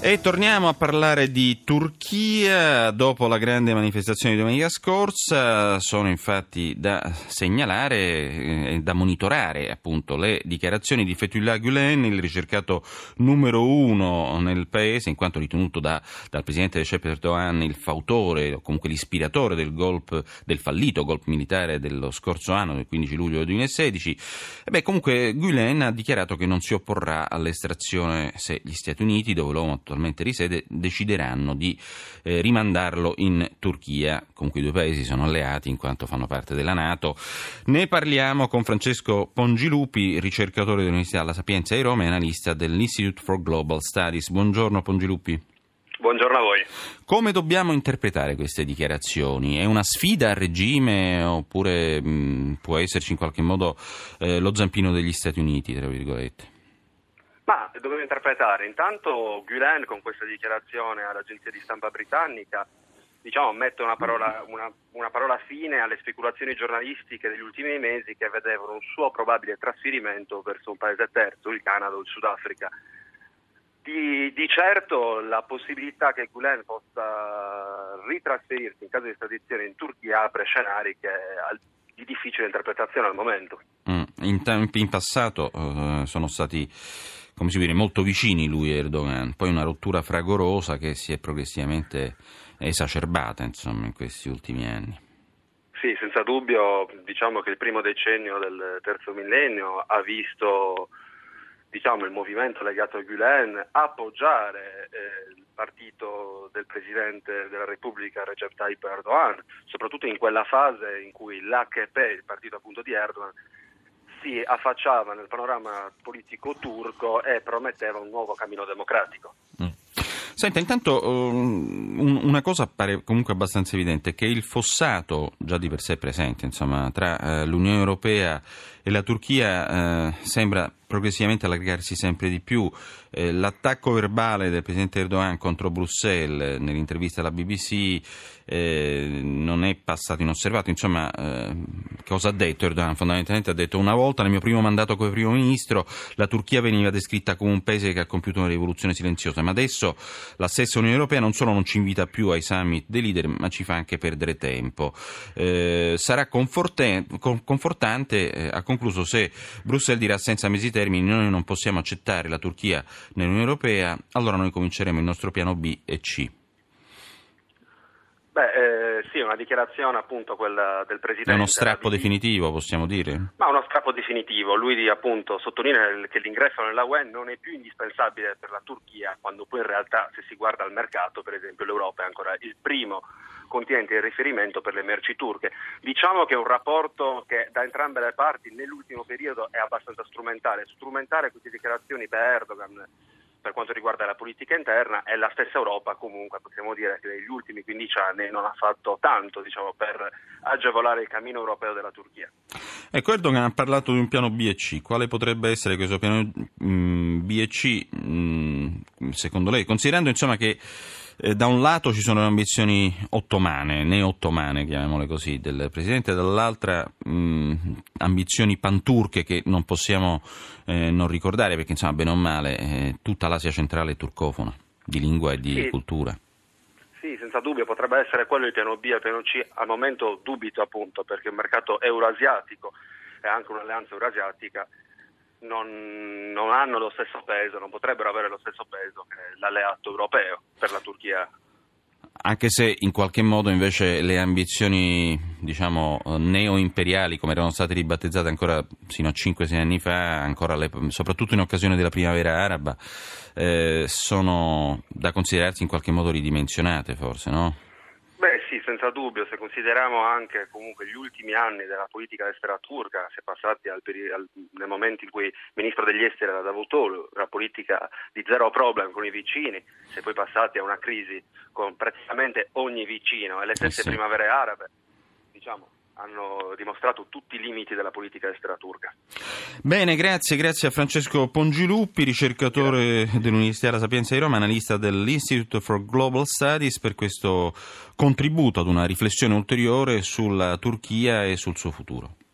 E torniamo a parlare di Turchia. Dopo la grande manifestazione di domenica scorsa sono infatti da segnalare e da monitorare appunto le dichiarazioni di Fethullah Gülen, il ricercato numero 1 nel paese, in quanto ritenuto dal presidente Recep Erdogan il fautore o comunque l'ispiratore del fallito golpe militare dello scorso anno, del 15 luglio 2016. Comunque Gülen ha dichiarato che non si opporrà all'estradizione se gli Stati Uniti, dove l'uomo attualmente risiede, decideranno di rimandarlo in Turchia. Comunque i due paesi sono alleati in quanto fanno parte della NATO. Ne parliamo con Francesco Pongiluppi, ricercatore dell'Università La Sapienza di Roma e analista dell'Institute for Global Studies. Buongiorno Pongiluppi. Buongiorno a voi. Come dobbiamo interpretare queste dichiarazioni? È una sfida al regime oppure può esserci in qualche modo lo zampino degli Stati Uniti, tra virgolette? Ma dobbiamo interpretare, intanto Gülen con questa dichiarazione all'agenzia di stampa britannica mette una parola fine alle speculazioni giornalistiche degli ultimi mesi che vedevano un suo probabile trasferimento verso un paese terzo, il Canada o il Sudafrica. Di certo la possibilità che Gülen possa ritrasferirsi in caso di estradizione in Turchia apre scenari che di difficile interpretazione al momento. In passato sono stati, come si dice, molto vicini lui e Erdogan, poi una rottura fragorosa che si è progressivamente esacerbata in questi ultimi anni. Sì, senza dubbio, che il primo decennio del terzo millennio ha visto il movimento legato a Gülen appoggiare il partito del Presidente della Repubblica Recep Tayyip Erdogan, soprattutto in quella fase in cui l'AKP, il partito appunto di Erdogan, si affacciava nel panorama politico turco e prometteva un nuovo cammino democratico. Senta, intanto una cosa appare comunque abbastanza evidente, che il fossato già di per sé presente tra l'Unione Europea e la Turchia sembra progressivamente allargarsi sempre di più. L'attacco verbale del presidente Erdogan contro Bruxelles nell'intervista alla BBC non è passato inosservato. Cosa ha detto Erdogan? Fondamentalmente ha detto: una volta nel mio primo mandato come primo ministro la Turchia veniva descritta come un paese che ha compiuto una rivoluzione silenziosa, ma adesso la stessa Unione Europea non solo non ci invita più ai summit dei leader, ma ci fa anche perdere tempo. Sarà confortante, ha concluso, se Bruxelles dirà senza mesi termini: noi non possiamo accettare la Turchia nell'Unione Europea, allora noi cominceremo il nostro piano B e C. Sì, una dichiarazione appunto quella del Presidente. È uno strappo definitivo, possiamo dire? Ma uno strappo definitivo. Lui appunto sottolinea che l'ingresso nella UE non è più indispensabile per la Turchia, quando poi in realtà, se si guarda al mercato, per esempio, l'Europa è ancora il primo continente di riferimento per le merci turche. Che è un rapporto che da entrambe le parti nell'ultimo periodo è abbastanza strumentale. Strumentare queste dichiarazioni per Erdogan per quanto riguarda la politica interna, è la stessa Europa comunque, possiamo dire, che negli ultimi 15 anni non ha fatto tanto per agevolare il cammino europeo della Turchia. Ecco, Erdogan ha parlato di un piano B e C. Quale potrebbe essere questo piano B e C secondo lei? Considerando che da un lato ci sono le ambizioni neo-ottomane, chiamiamole così, del Presidente, dall'altra ambizioni panturche che non possiamo non ricordare, perché bene o male tutta l'Asia centrale è turcofona, di lingua e di cultura. Sì, senza dubbio, potrebbe essere quello il piano B e il piano C. Al momento dubito appunto, perché il mercato euroasiatico e anche un'alleanza euroasiatica non hanno lo stesso peso, non potrebbero avere lo stesso peso che l'alleato europeo per la Turchia. Anche se in qualche modo invece le ambizioni neo-imperiali, come erano state ribattezzate ancora sino a 5-6 anni fa, soprattutto in occasione della primavera araba, sono da considerarsi in qualche modo ridimensionate, forse, no? Sì, senza dubbio, se consideriamo anche comunque gli ultimi anni della politica estera turca, si è passati nel momento in cui il ministro degli esteri era Davutoglu, una politica di zero problem con i vicini, si è poi passati a una crisi con praticamente ogni vicino e le stesse primavere arabe, hanno dimostrato tutti i limiti della politica estera turca. Bene, grazie a Francesco Pongiluppi, ricercatore dell'Università La Sapienza di Roma, analista dell'Institute for Global Studies, per questo contributo ad una riflessione ulteriore sulla Turchia e sul suo futuro.